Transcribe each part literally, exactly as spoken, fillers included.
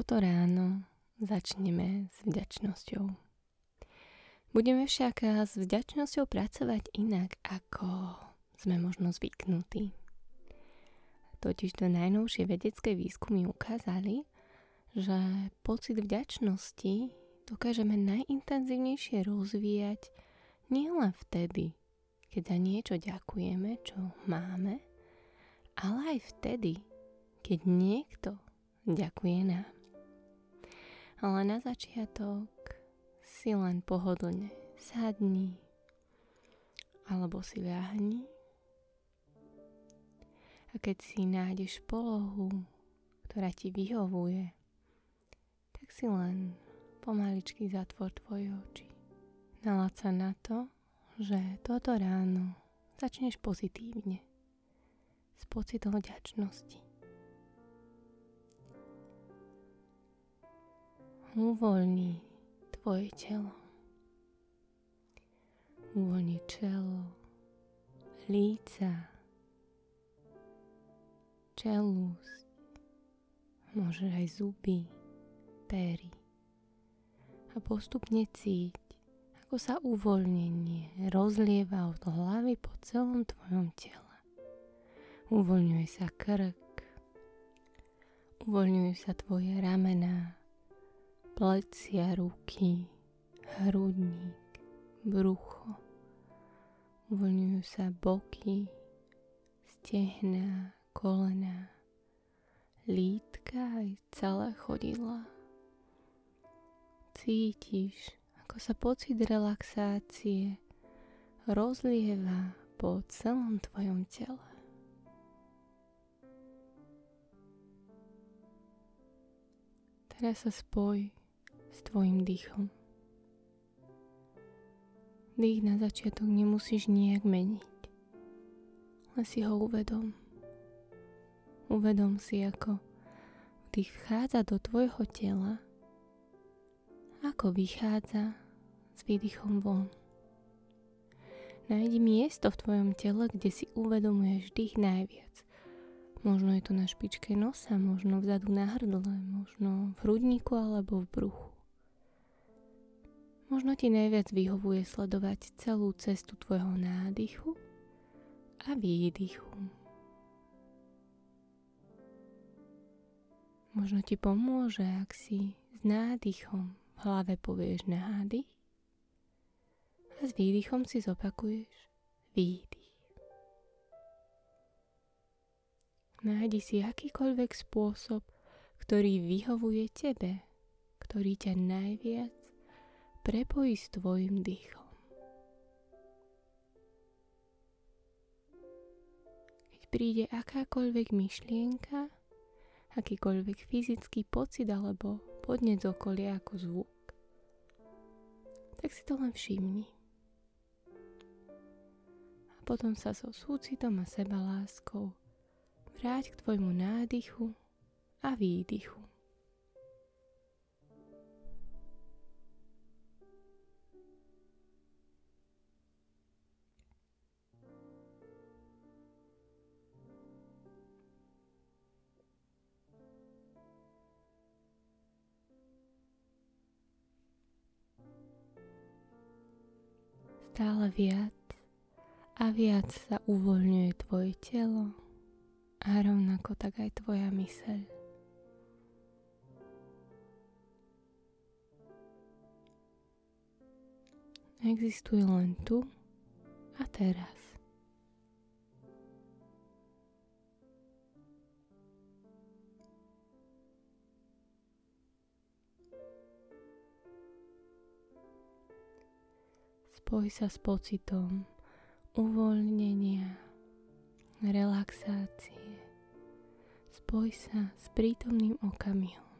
Toto ráno začneme s vďačnosťou. Budeme však s vďačnosťou pracovať inak, ako sme možno zvyknutí. Totiž to najnovšie vedecké výskumy ukázali, že pocit vďačnosti dokážeme najintenzívnejšie rozvíjať nielen vtedy, keď za niečo ďakujeme, čo máme, ale aj vtedy, keď niekto ďakuje nám. Ale na začiatok si len pohodlne sadni alebo si ľahni. A keď si nájdeš polohu, ktorá ti vyhovuje, tak si len pomaličky zatvor tvoje oči. Nalaď sa na to, že toto ráno začneš pozitívne, s pocitom vďačnosti. Uvoľni tvoje telo. Uvoľni čelo, líca, čelusť, môže aj zuby, pery. A postupne cíť, ako sa uvoľnenie rozlieva od hlavy po celom tvojom tele. Uvoľňuje sa krk, uvoľňujú sa tvoje ramená, plecia, ruky, hrudník, brucho. Uvoľňujú sa boky, stehná, kolená, lítka aj celé chodidlá. Cítiš, ako sa pocit relaxácie rozlieva po celom tvojom tele. Teraz sa spoj s tvojim dýchom. Dých na začiatok nemusíš nejak meniť. Len si ho uvedom. Uvedom si, ako vdych vchádza do tvojho tela, ako vychádza s výdychom von. Nájdi miesto v tvojom tele, kde si uvedomuješ dých najviac. Možno je to na špičke nosa, možno vzadu na hrdle, možno v hrudníku alebo v bruchu. Možno ti najviac vyhovuje sledovať celú cestu tvojho nádychu a výdychu. Možno ti pomôže, ak si s nádychom v hlave povieš nádych a s výdychom si zopakuješ výdych. Nájdi si akýkoľvek spôsob, ktorý vyhovuje tebe, ktorý ťa najviac prepojí s tvojim dýchom. Keď príde akákoľvek myšlienka, akýkoľvek fyzický pocit alebo podnec okolia ako zvuk, tak si to len všimni. A potom sa so súcitom a sebaláskou vráť k tvojmu nádychu a výdychu. Stále viac a viac sa uvoľňuje tvoje telo a rovnako tak aj tvoja myseľ. Existuje len tu a teraz. Spoj sa s pocitom uvoľnenia, relaxácie. Spoj sa s prítomným okamihom.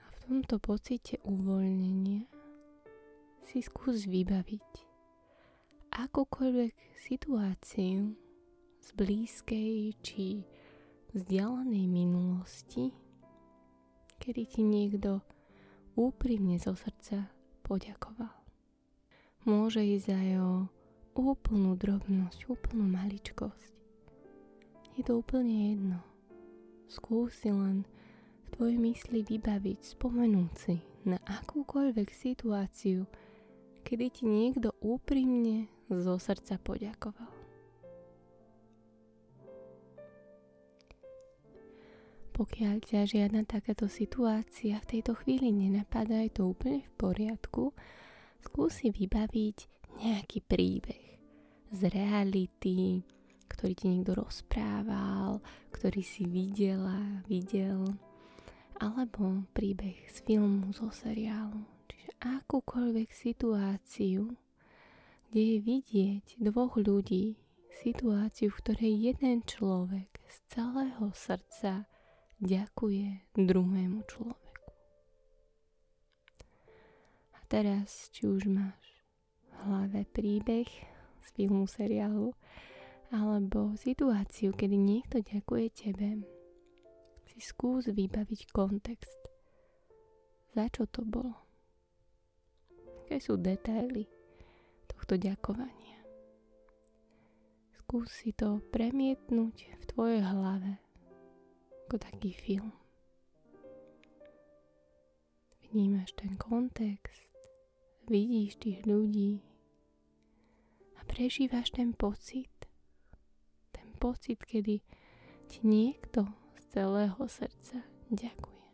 A v tomto pocite uvoľnenia si skús vybaviť akúkoľvek situáciu z blízkej či vzdialenej minulosti, kedy ti niekto úprimne zo srdca poďakoval. Môže ísť aj o úplnú drobnosť, úplnú maličkosť. Je to úplne jedno. Skúsi len v tvojej mysli vybaviť, spomenúť si na akúkoľvek situáciu, kedy ti niekto úprimne zo srdca poďakoval. Pokiaľ ťa žiadna takáto situácia v tejto chvíli nenapadá, je to úplne v poriadku, skúsi vybaviť nejaký príbeh z reality, ktorý ti niekto rozprával, ktorý si videla, videl, alebo príbeh z filmu, zo seriálu. Čiže akúkoľvek situáciu, kde je vidieť dvoch ľudí, situáciu, v ktorej jeden človek z celého srdca ďakuje druhému človeku. A teraz, či už máš v hlave príbeh z filmu, seriálu, alebo situáciu, kedy niekto ďakuje tebe, si skús vybaviť kontext. Za čo to bolo? Aké sú detaily tohto ďakovania? Skús si to premietnúť v tvojej hlave ako taký film. Vnímaš ten kontext, vidíš tých ľudí a prežívaš ten pocit. pocit, kedy ti niekto z celého srdca ďakuje.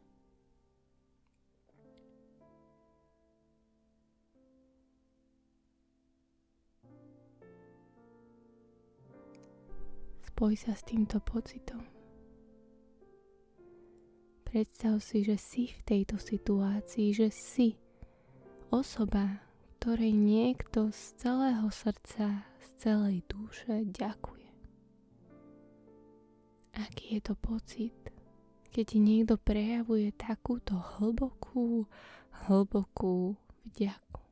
Spoj sa s týmto pocitom. Predstav si, že si v tejto situácii, že si osoba, ktorej niekto z celého srdca, z celej duše ďakuje. Aký je to pocit, keď ti niekto prejavuje takúto hlbokú, hlbokú vďaku?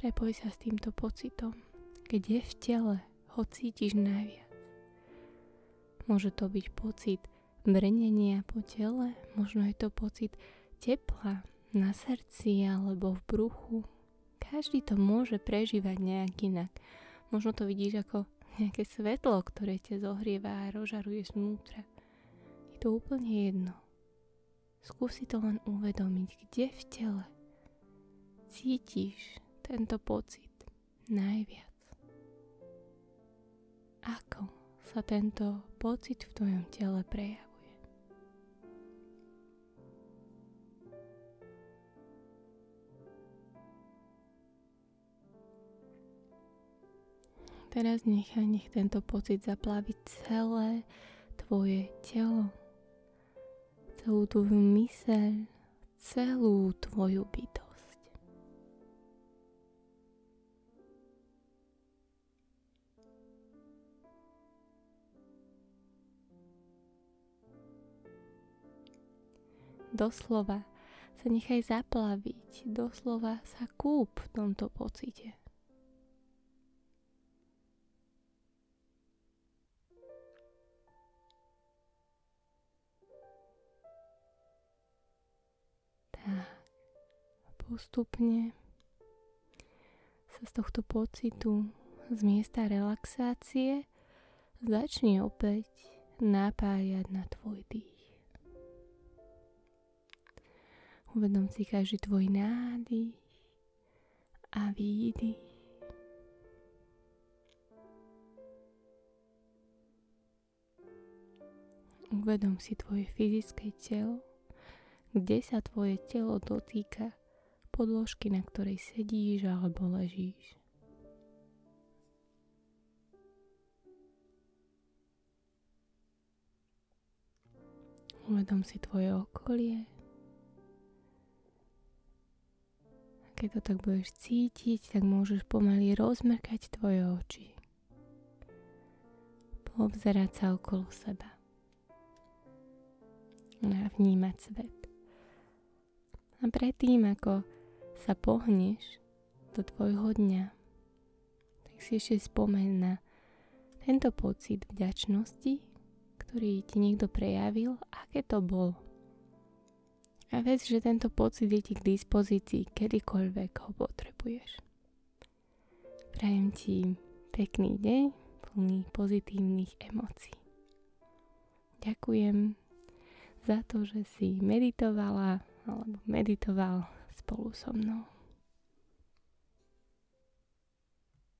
Prepoj sa s týmto pocitom, kde v tele ho cítiš najviac. Môže to byť pocit brnenia po tele, možno je to pocit tepla na srdci alebo v bruchu. Každý to môže prežívať nejak inak. Možno to vidíš ako nejaké svetlo, ktoré ťa zohrieva a rozžaruje znútra. Je to úplne jedno. Skúsi to len uvedomiť, kde v tele cítiš tento pocit najviac. Ako sa tento pocit v tvojom tele prejavuje? Teraz nechaj, nech tento pocit zaplaví celé tvoje telo, celú tvoju myseľ, celú tvoju bytosť. Doslova sa nechaj zaplaviť, doslova sa kúp v tomto pocite. Postupne sa z tohto pocitu, z miesta relaxácie, začni opäť napájať na tvoj dých. Uvedom si každý tvoj nádych a výdych. Uvedom si tvoje fyzické telo, kde sa tvoje telo dotýka podložky, na ktorej sedíš alebo ležíš. Uvedom si tvoje okolie. A keď to tak budeš cítiť, tak môžeš pomaly rozmrkať tvoje oči. Poobzerať sa okolo seba. A vnímať svet. A predtým, ako sa pohneš do tvojho dňa, tak si ešte spomeň na tento pocit vďačnosti, ktorý ti niekto prejavil, aké to bolo. A vec, že tento pocit je ti k dispozícii, kedykoľvek ho potrebuješ. Prajem ti pekný deň, plný pozitívnych emócií. Ďakujem za to, že si meditovala alebo meditoval spolu so mnou.